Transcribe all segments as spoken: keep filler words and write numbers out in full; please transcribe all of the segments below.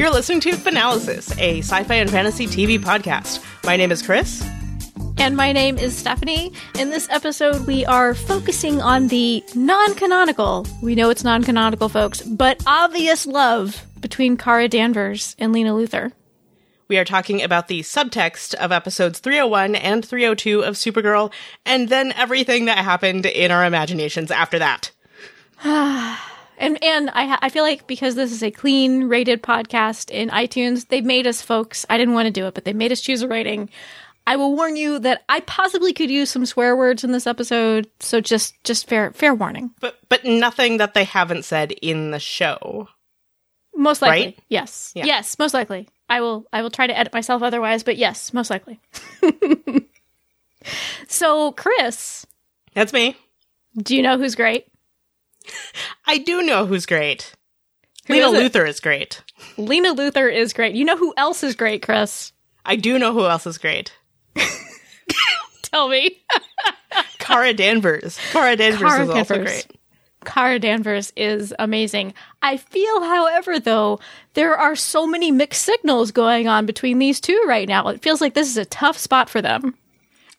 You're listening to Phenalysis, a sci-fi and fantasy T V podcast. My name is Kris. And my name is Stephanie. In this episode, we are focusing on the non-canonical, we know it's non-canonical, folks, but obvious love between Kara Danvers and Lena Luthor. We are talking about the subtext of episodes three oh one and three oh two of Supergirl, and then everything that happened in our imaginations after that. And and I, I feel like because this is a clean rated podcast in iTunes, they made us, folks, I didn't want to do it, but they made us choose a rating. I will warn you that I possibly could use some swear words in this episode, so just just fair fair warning. But but nothing that they haven't said in the show. Most likely, right? Yes. Yeah. Yes, most likely. I will I will try to edit myself otherwise, but yes, most likely. So, Kris. That's me. Do you know who's great? I do know who's great. Who Lena is Luthor is great. Lena Luthor is great. You know who else is great, Kris? I do know who else is great. Tell me. Kara Danvers. Kara Danvers Kara is Danvers. also great. Kara Danvers is amazing. I feel, however, though, there are so many mixed signals going on between these two right now. It feels like this is a tough spot for them.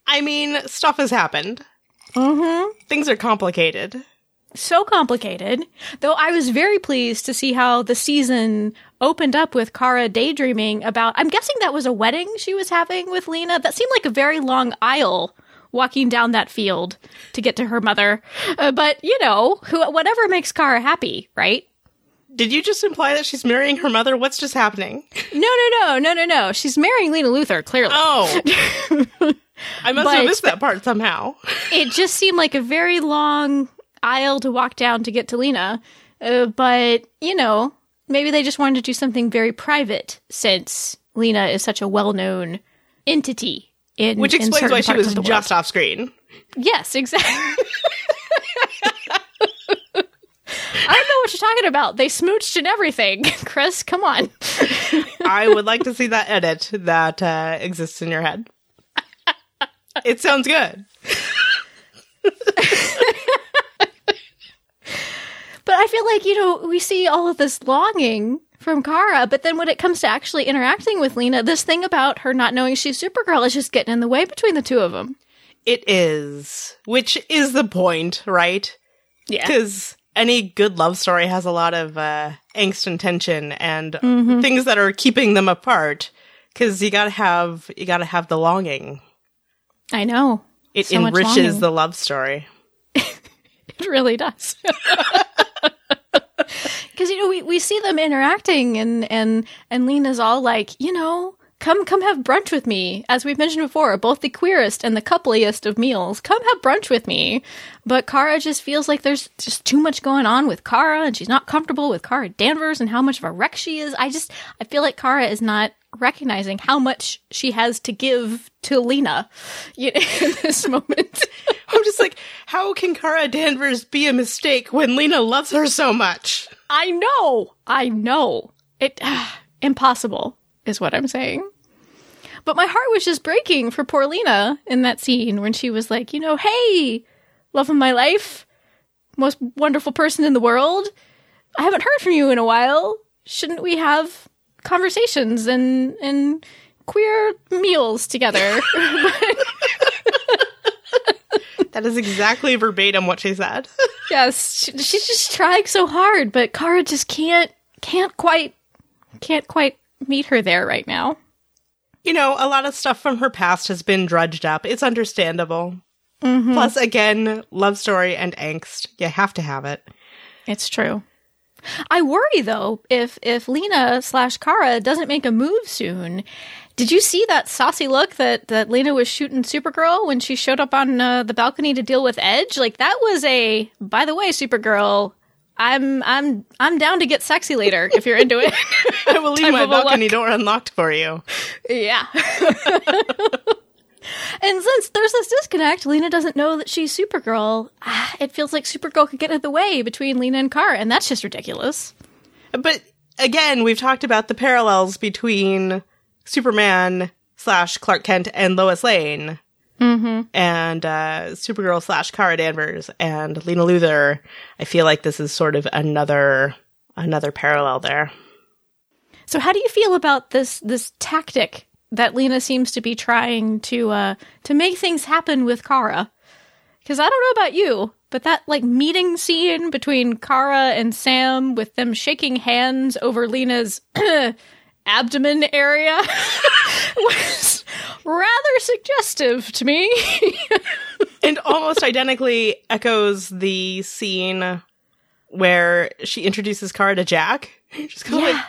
I mean, stuff has happened. Mm-hmm. Things are complicated. So complicated. Though I was very pleased to see how the season opened up with Kara daydreaming about, I'm guessing that was a wedding she was having with Lena. That seemed like a very long aisle walking down that field to get to her mother. Uh, but, you know, who, whatever makes Kara happy, right? Did you just imply that she's marrying her mother? What's just happening? No, no, no, no, no, no. She's marrying Lena Luthor, clearly. Oh. I must but, have missed that part somehow. It just seemed like a very long aisle to walk down to get to Lena. Uh, but, you know, maybe they just wanted to do something very private since Lena is such a well-known entity. In, Which explains why she was just off screen. Yes, exactly. I don't know what you're talking about. They smooched and everything. Kris, come on. I would like to see that edit that uh, exists in your head. It sounds good. But I feel like, you know, we see all of this longing from Kara, but then when it comes to actually interacting with Lena, this thing about her not knowing she's Supergirl is just getting in the way between the two of them. It is. Which is the point, right? Yeah. Because any good love story has a lot of uh, angst and tension and mm-hmm. things that are keeping them apart, because you gotta have, you gotta have the longing. I know. It so enriches the love story. It really does. Because, you know, we, we see them interacting and, and, and Lena's all like, you know, come come have brunch with me. As we've mentioned before, both the queerest and the coupliest of meals. Come have brunch with me. But Kara just feels like there's just too much going on with Kara and she's not comfortable with Kara Danvers and how much of a wreck she is. I just, I feel like Kara is not recognizing how much she has to give to Lena in this moment. I'm just like, how can Kara Danvers be a mistake when Lena loves her so much? I know. I know. It uh, impossible is what I'm saying. But my heart was just breaking for poor Lena in that scene when she was like, you know, hey, love of my life, most wonderful person in the world. I haven't heard from you in a while. Shouldn't we have conversations and and queer meals together? That is exactly verbatim what she said. Yes, she, she's just trying so hard, but Kara just can't can't quite can't quite meet her there right now. You know, a lot of stuff from her past has been drudged up. It's understandable. Mm-hmm. Plus, again, love story and angst. You have to have it. It's true. I worry, though, if if Lena slash Kara doesn't make a move soon. Did you see that saucy look that, that Lena was shooting Supergirl when she showed up on uh, the balcony to deal with Edge? Like, that was a, by the way, Supergirl, I'm I'm I'm down to get sexy later if you're into it. I will leave my balcony look. door unlocked for you. Yeah. And since there's this disconnect, Lena doesn't know that she's Supergirl. Ah, it feels like Supergirl could get in the way between Lena and Kara, and that's just ridiculous. But again, we've talked about the parallels between Superman slash Clark Kent and Lois Lane, mm-hmm. and uh, Supergirl slash Kara Danvers and Lena Luthor. I feel like this is sort of another another parallel there. So how do you feel about this this tactic that Lena seems to be trying to uh, to make things happen with Kara? Because I don't know about you, but that like meeting scene between Kara and Sam with them shaking hands over Lena's abdomen area was rather suggestive to me. And almost identically echoes the scene where she introduces Kara to Jack. She's kind of yeah. like,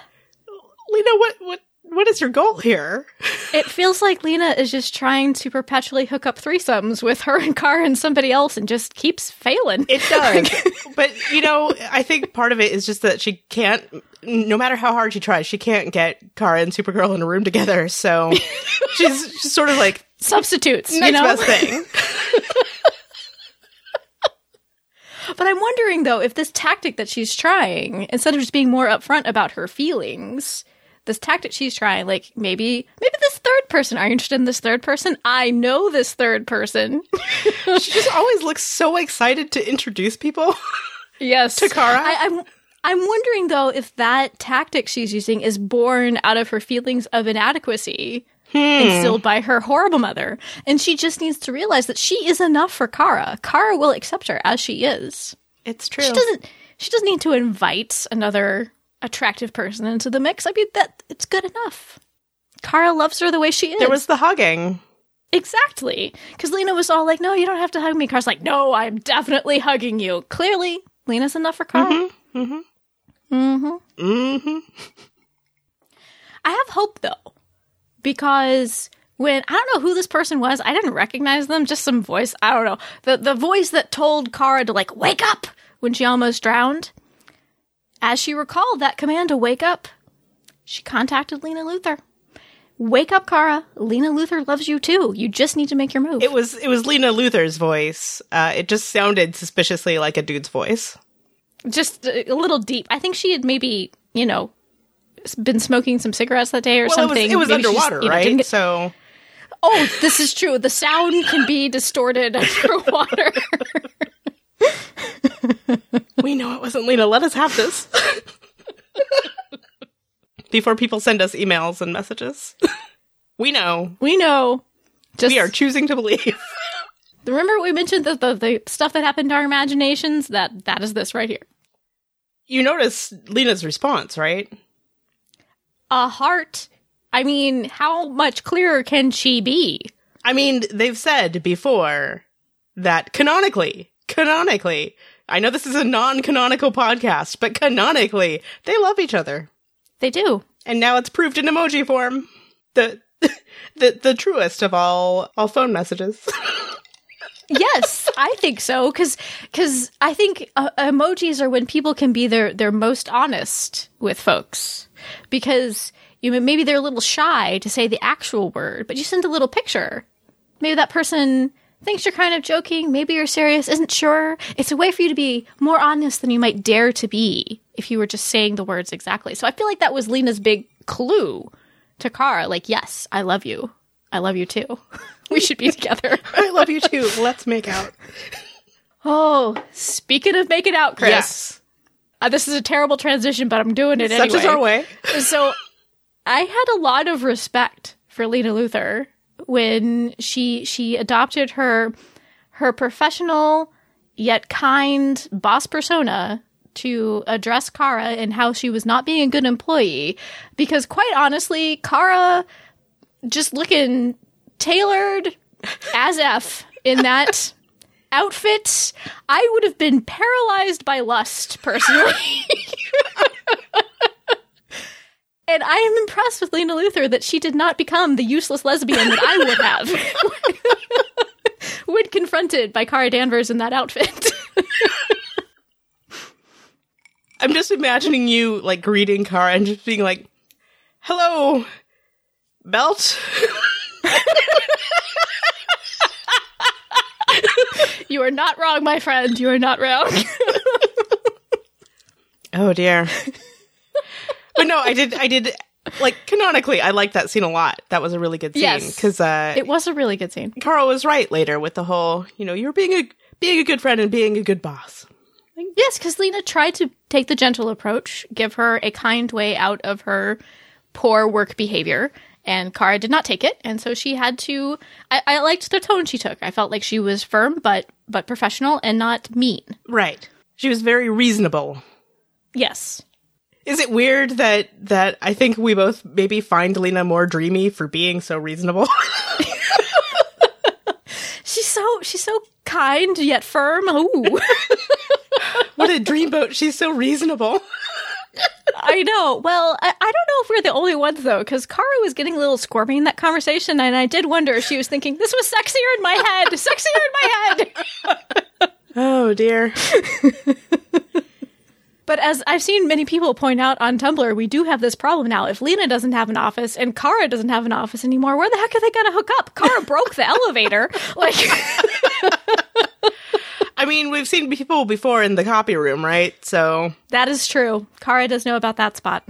Lena, what, what, what is your goal here? It feels like Lena is just trying to perpetually hook up threesomes with her and Kara and somebody else and just keeps failing. It does. But, you know, I think part of it is just that she can't, no matter how hard she tries, she can't get Kara and Supergirl in a room together. So she's just sort of like... substitutes, next you know? Best thing. But I'm wondering, though, if this tactic that she's trying, instead of just being more upfront about her feelings, this tactic she's trying, like, maybe maybe this third person. Are you interested in this third person? I know this third person. She just always looks so excited to introduce people. Yes. To Kara. I, I'm, I'm wondering, though, if that tactic she's using is born out of her feelings of inadequacy. Hmm. Instilled by her horrible mother. And she just needs to realize that she is enough for Kara. Kara will accept her as she is. It's true. She doesn't she doesn't need to invite another attractive person into the mix. I mean, that it's good enough. Kara loves her the way she is. There was the hugging. Exactly. Because Lena was all like, no, you don't have to hug me. Kara's like, no, I'm definitely hugging you. Clearly, Lena's enough for Kara. Mm-hmm. Mm-hmm. Mm-hmm. Mm-hmm. I have hope, though. Because when, I don't know who this person was, I didn't recognize them, just some voice, I don't know. The the voice that told Kara to, like, wake up when she almost drowned. As she recalled that command to wake up, she contacted Lena Luthor. Wake up, Kara. Lena Luthor loves you, too. You just need to make your move. It was it was Lena Luthor's voice. Uh, it just sounded suspiciously like a dude's voice. Just a little deep. I think she had maybe, you know... been smoking some cigarettes that day or well, something. It was, it was underwater, you know, right? Get... So, oh, this is true. The sound can be distorted underwater. We know it wasn't Lena. Let us have this before people send us emails and messages. We know. We know. Just... we are choosing to believe. Remember, we mentioned that the, the stuff that happened to our imaginations. That that is this right here. You notice Lena's response, right? A heart. I mean, how much clearer can she be? I mean, they've said before that canonically, canonically, I know this is a non-canonical podcast, but canonically, they love each other. They do. And now it's proved in emoji form. The the, the truest of all, all phone messages. Yes, I think so, because because I think uh, emojis are when people can be their, their most honest with folks. Because you know, maybe they're a little shy to say the actual word, but you send a little picture. Maybe that person thinks you're kind of joking. Maybe you're serious, isn't sure. It's a way for you to be more honest than you might dare to be if you were just saying the words exactly. So I feel like that was Lena's big clue to Kara. Like, yes, I love you. I love you, too. We should be together. I love you, too. Let's make out. Oh, speaking of making out, Kris. Yes. Uh, this is a terrible transition, but I'm doing it anyway. Such is our way. So I had a lot of respect for Lena Luthor when she she adopted her her professional yet kind boss persona to address Kara and how she was not being a good employee. Because quite honestly, Kara just looking tailored as F in that... outfit, I would have been paralyzed by lust, personally. And I am impressed with Lena Luthor that she did not become the useless lesbian that I would have when confronted by Kara Danvers in that outfit. I'm just imagining you, like, greeting Kara and just being like, hello, belt. You are not wrong, my friend. You are not wrong. Oh, dear. But no, I did, I did, like, canonically, I liked that scene a lot. That was a really good scene. Yes, 'cause, uh, it was a really good scene. Kara was right later with the whole, you know, you're being a, being a good friend and being a good boss. Yes, because Lena tried to take the gentle approach, give her a kind way out of her poor work behavior, and Kara did not take it, and so she had to I, I liked the tone she took. I felt like she was firm but but professional and not mean. Right. She was very reasonable. Yes. Is it weird that that I think we both maybe find Lena more dreamy for being so reasonable? She's so she's so kind yet firm. Ooh. What a dreamboat. She's so reasonable. I know. Well, I, I don't know if we're the only ones, though, because Kara was getting a little squirmy in that conversation, and I did wonder if she was thinking, this was sexier in my head, sexier in my head. Oh, dear. But as I've seen many people point out on Tumblr, we do have this problem now. If Lena doesn't have an office and Kara doesn't have an office anymore, where the heck are they going to hook up? Kara broke the elevator. Like, I mean, we've seen people before in the copy room, right? So that is true. Kara does know about that spot.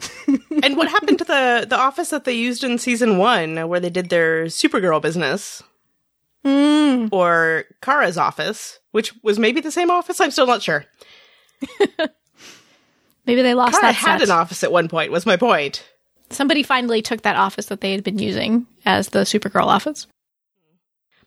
And what happened to the, the office that they used in season one where they did their Supergirl business? Mm. Or Kara's office, which was maybe the same office? I'm still not sure. Maybe they lost Kara that set. Had an office at one point, was my point. Somebody finally took that office that they had been using as the Supergirl office.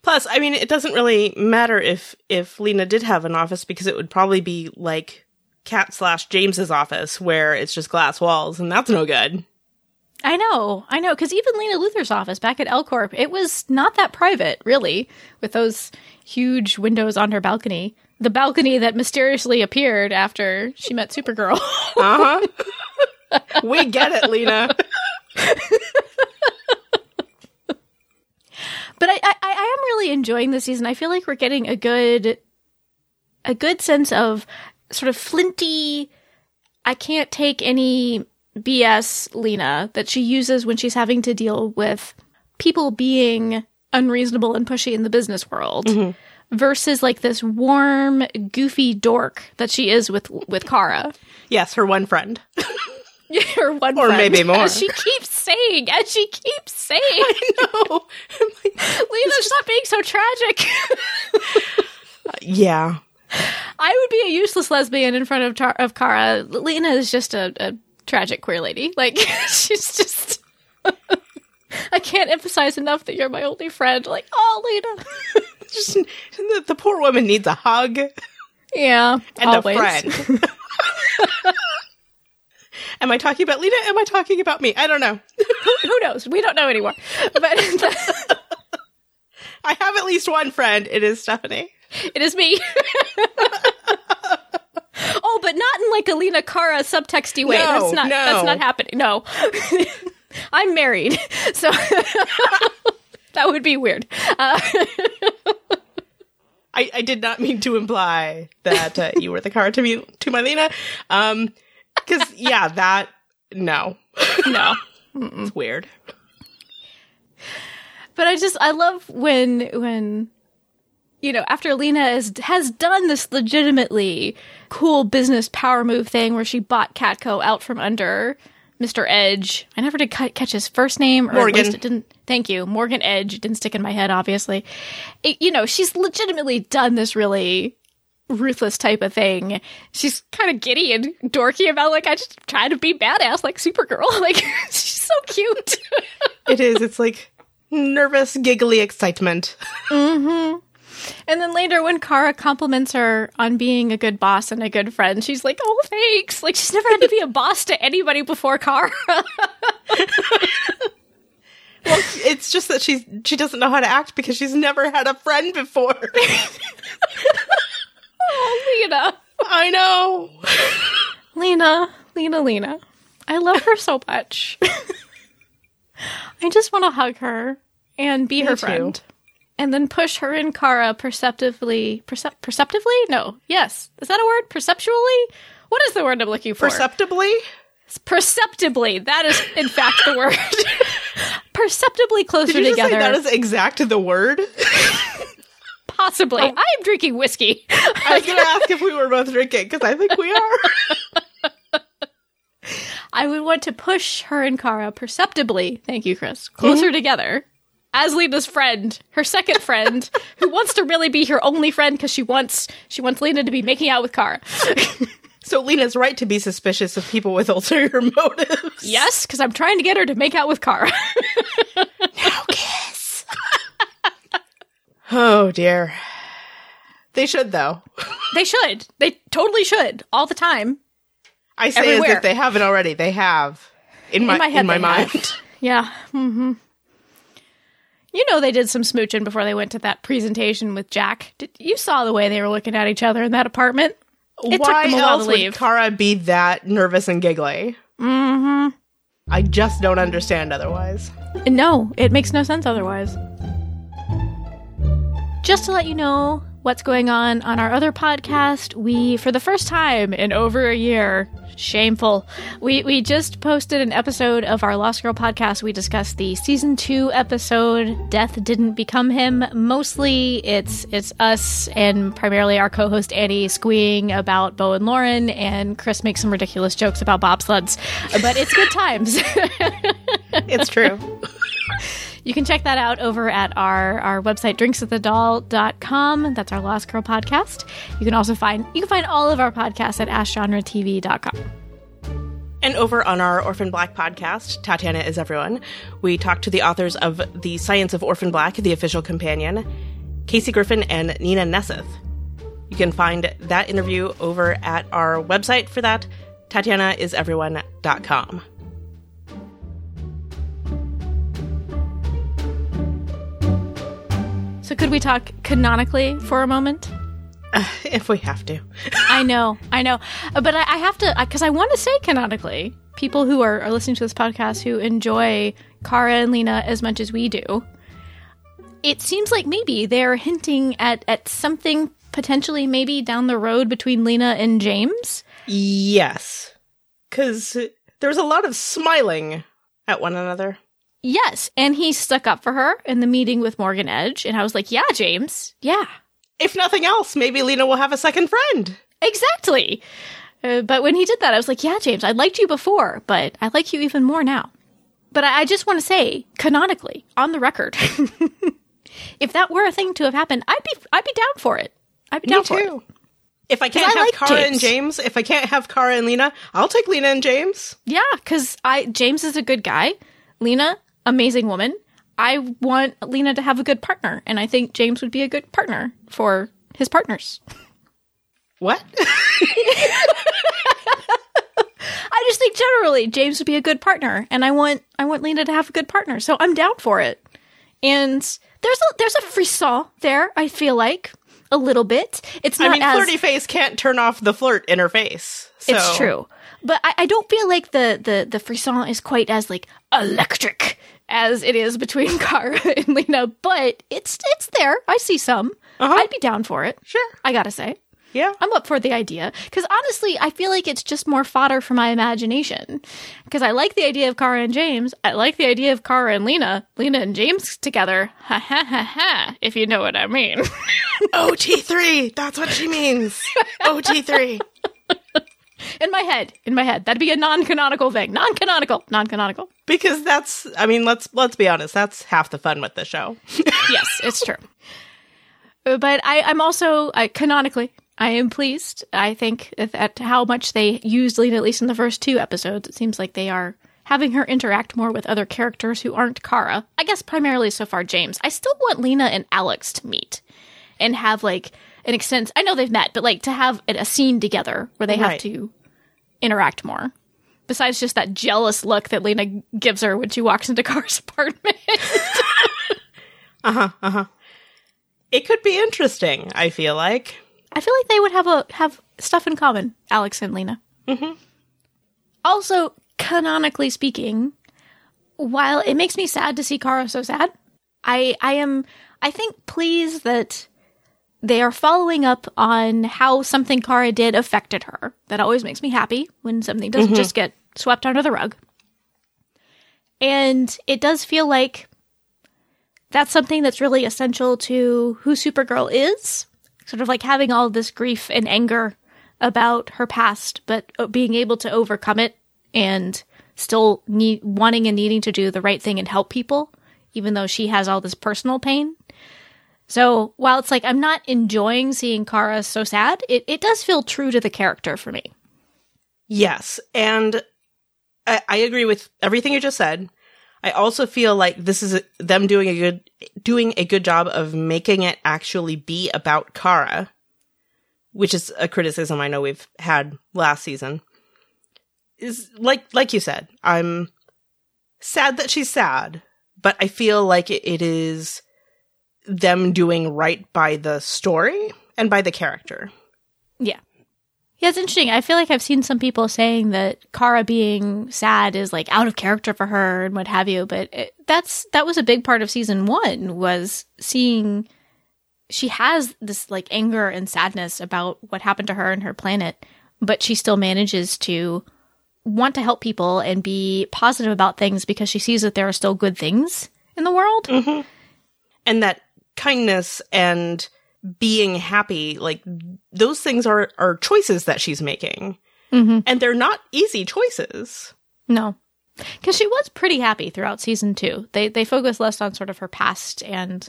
Plus, I mean, it doesn't really matter if, if Lena did have an office, because it would probably be like Cat slash James's office, where it's just glass walls, and that's no good. I know, I know, because even Lena Luthor's office back at L Corp, it was not that private, really, with those huge windows on her balcony. The balcony that mysteriously appeared after she met Supergirl. Uh-huh. We get it, Lena. But I, I, I am really enjoying this season. I feel like we're getting a good, a good sense of sort of flinty, I can't take any B S Lena that she uses when she's having to deal with people being unreasonable and pushy in the business world. Mm-hmm. Versus like this warm, goofy dork that she is with with Kara. Yes, her one friend. her one or friend. Or maybe more. As she keeps saying, as she keeps saying. I know. Like, Lena's just... not being so tragic. uh, yeah. I would be a useless lesbian in front of, tar- of Kara. Lena is just a, a tragic queer lady. Like, she's just... I can't emphasize enough that you're my only friend. Like, oh, Lena... Just, the, the poor woman needs a hug. Yeah, and always. A friend. Am I talking about Lena? Am I talking about me? I don't know. who, who knows? We don't know anymore. But the- I have at least one friend. It is Stephanie. It is me. Oh, but not in like a Lena Kara subtexty way. No, that's not. No. That's not happening. No, I'm married, so. That would be weird. Uh, I, I did not mean to imply that uh, you were the car to me, to my Lena. Um, because, yeah, that, no. No. Mm-mm. It's weird. But I just, I love when, when, you know, after Lena has, has done this legitimately cool business power move thing where she bought CatCo out from under Mister Edge. I never did c- catch his first name. Or Morgan. At least it didn't. Thank you. Morgan Edge. It didn't stick in my head, obviously. It, you know, she's legitimately done this really ruthless type of thing. She's kind of giddy and dorky about, like, I just try to be badass like Supergirl. Like, she's so cute. It is. It's like nervous, giggly excitement. Mm-hmm. And then later when Kara compliments her on being a good boss and a good friend, she's like, oh, thanks. Like, she's never had to be a boss to anybody before Kara. Well, it's just that she's, she doesn't know how to act because she's never had a friend before. Oh, Lena. I know. Lena, Lena, Lena. I love her so much. I just want to hug her and be Me her friend. Too. And then push her and Kara perceptively... Percep- perceptively? No. Yes. Is that a word? Perceptually? What is the word I'm looking for? Perceptibly? It's perceptibly. That is, in fact, the word. Perceptibly closer together. Did you just together. Say that is exact the word? Possibly. Oh. I am drinking whiskey. I was going to ask if we were both drinking, because I think we are. I would want to push her and Kara perceptibly, thank you, Kris, closer mm-hmm. together. As Lena's friend, her second friend, who wants to really be her only friend because she wants she wants Lena to be making out with Kara. So Lena's right to be suspicious of people with ulterior motives. Yes, because I'm trying to get her to make out with Kara. Now kiss. Oh, dear. They should, though. They should. They totally should. All the time. I say everywhere. As if they haven't already. They have. In my, in my, head in my mind. Have. Yeah. Mm-hmm. You know they did some smooching before they went to that presentation with Jack. Did, you saw the way they were looking at each other in that apartment. It Why took them a while else to leave. Would Kara be that nervous and giggly? Mm-hmm. I just don't understand otherwise. No, it makes no sense otherwise. Just to let you know what's going on on our other podcast, we, for the first time in over a year, shameful, we, we just posted an episode of our Lost Girl podcast. We discussed the season two episode, Death Didn't Become Him. Mostly it's it's us and primarily our co-host Annie squeeing about Bo and Lauren, and Kris makes some ridiculous jokes about bobsleds. But it's good times. It's true. You can check that out over at our, our website, drinks with the doll dot com. That's our Lost Girl podcast. You can also find you can find all of our podcasts at ash genre t v dot com. And over on our Orphan Black podcast, Tatiana Is Everyone, we talk to the authors of The Science of Orphan Black, The Official Companion, Casey Griffin and Nina Nesseth. You can find that interview over at our website for that, tatiana is everyone dot com. So could we talk canonically for a moment? Uh, if we have to. I know, I know. Uh, but I, I have to, because I, I want to say canonically, people who are, are listening to this podcast who enjoy Kara and Lena as much as we do, it seems like maybe they're hinting at, at something potentially maybe down the road between Lena and James. Yes, because there's a lot of smiling at one another. Yes, and he stuck up for her in the meeting with Morgan Edge, and I was like, yeah, James, yeah. If nothing else, maybe Lena will have a second friend. Exactly. Uh, but when he did that, I was like, yeah, James, I liked you before, but I like you even more now. But I, I just want to say, canonically, on the record, if that were a thing to have happened, I'd be I'd be down for it. I'd be Me down too. for it. If I can't I have like Kara James. and James, if I can't have Kara and Lena, I'll take Lena and James. Yeah, because I James is a good guy. Lena... amazing woman. I want Lena to have a good partner, and I think James would be a good partner for his partners. What? I just think generally James would be a good partner, and I want I want Lena to have a good partner, so I'm down for it. And there's a there's a frisson there, I feel like, a little bit. It's not I mean, as... flirty face can't turn off the flirt in her face. So. It's true. But I, I don't feel like the, the, the frisson is quite as, like, electric as it is between Kara and Lena, but it's it's there. I see some. Uh-huh. I'd be down for it. Sure. I gotta say. Yeah. I'm up for the idea. Because honestly, I feel like it's just more fodder for my imagination. Because I like the idea of Kara and James. I like the idea of Kara and Lena. Lena and James together. Ha ha ha ha. If you know what I mean. O T three. That's what she means. O T three. In my head, in my head. That'd be a non-canonical thing. Non-canonical, non-canonical. Because that's, I mean, let's let's be honest, that's half the fun with the show. Yes, it's true. But I, I'm also, I, canonically, I am pleased, I think, at how much they used Lena, at least in the first two episodes. It seems like they are having her interact more with other characters who aren't Kara. I guess primarily so far James. I still want Lena and Alex to meet and have, like, an extent. I know they've met, but, like, to have a scene together where they right. have to interact more. Besides just that jealous look that Lena gives her when she walks into Kara's apartment. Uh-huh, uh-huh. It could be interesting, I feel like. I feel like they would have a have stuff in common, Alex and Lena. Mm-hmm. Also, canonically speaking, while it makes me sad to see Kara so sad, I I am, I think, pleased that they are following up on how something Kara did affected her. That always makes me happy when something doesn't mm-hmm. just get swept under the rug. And it does feel like that's something that's really essential to who Supergirl is. Sort of like having all this grief and anger about her past, but being able to overcome it and still need, wanting and needing to do the right thing and help people, even though she has all this personal pain. So while it's like I'm not enjoying seeing Kara so sad, it, it does feel true to the character for me. Yes. And I, I agree with everything you just said. I also feel like this is them doing a good doing a good job of making it actually be about Kara, which is a criticism I know we've had last season. Is like like you said, I'm sad that she's sad, but I feel like it, it is them doing right by the story and by the character. Yeah. Yeah, it's interesting. I feel like I've seen some people saying that Kara being sad is like out of character for her and what have you, but it, that's that was a big part of season one, was seeing she has this like anger and sadness about what happened to her and her planet, but she still manages to want to help people and be positive about things because she sees that there are still good things in the world. Mm-hmm. And that kindness and being happy, like those things are, are choices that she's making. Mm-hmm. And they're not easy choices. No. Because she was pretty happy throughout season two. They they focus less on sort of her past and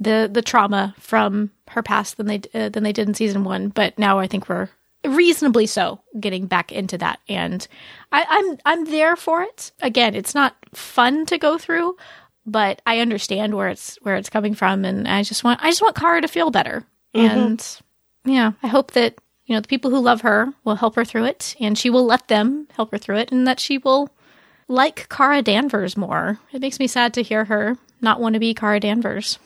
the the trauma from her past than they uh, than they did in season one. But now I think we're reasonably so getting back into that. And I, I'm I'm there for it. Again, it's not fun to go through, but I understand where it's where it's coming from, and I just want I just want Kara to feel better. Mm-hmm. And yeah, I hope that, you know, the people who love her will help her through it, and she will let them help her through it, and that she will like Kara Danvers more. It makes me sad to hear her not want to be Kara Danvers.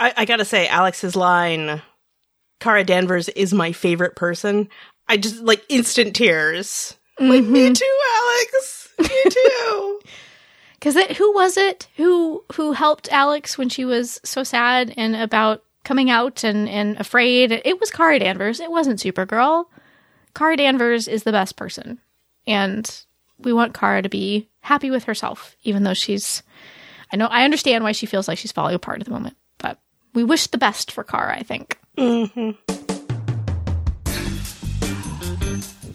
I, I gotta say, Alex's line, "Kara Danvers is my favorite person," I just like instant tears. Mm-hmm. Like, me too, Alex. Me too. Because who was it who who helped Alex when she was so sad and about coming out and, and afraid? It was Kara Danvers. It wasn't Supergirl. Kara Danvers is the best person. And we want Kara to be happy with herself, even though she's... I know, I understand why she feels like she's falling apart at the moment. But we wish the best for Kara, I think. Mm-hmm.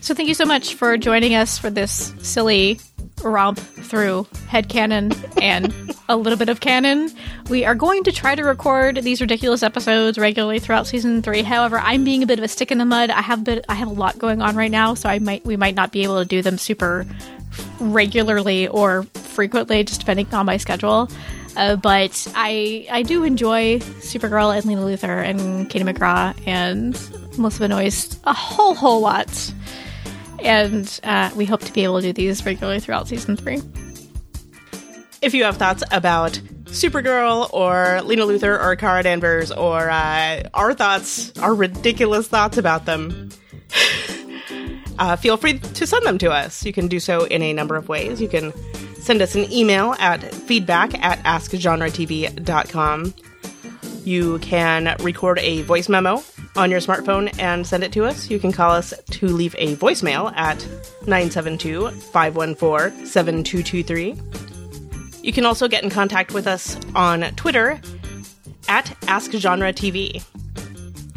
So thank you so much for joining us for this silly... romp through headcanon and a little bit of canon. We are going to try to record these ridiculous episodes regularly throughout season three. However, I'm being a bit of a stick in the mud. I have a bit, I have a lot going on right now, so I might we might not be able to do them super regularly or frequently, just depending on my schedule. Uh, but I I do enjoy Supergirl and Lena Luthor and Katie McGraw and Melissa Benoist a whole whole lot. And uh, we hope to be able to do these regularly throughout season three. If you have thoughts about Supergirl or Lena Luthor or Kara Danvers or uh, our thoughts, our ridiculous thoughts about them, uh, feel free to send them to us. You can do so in a number of ways. You can send us an email at feedback at askgenretv.com. You can record a voice memo on your smartphone and send it to us. You can call us to leave a voicemail at nine seven two, five one four, seven two two three. You can also get in contact with us on Twitter at AskGenreTV.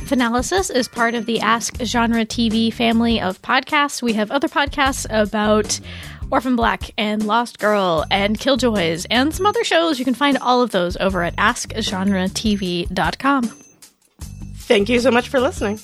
Phenalysis is part of the Ask Genre T V family of podcasts. We have other podcasts about Orphan Black and Lost Girl and Killjoys and some other shows. You can find all of those over at ask genre t v dot com. Thank you so much for listening.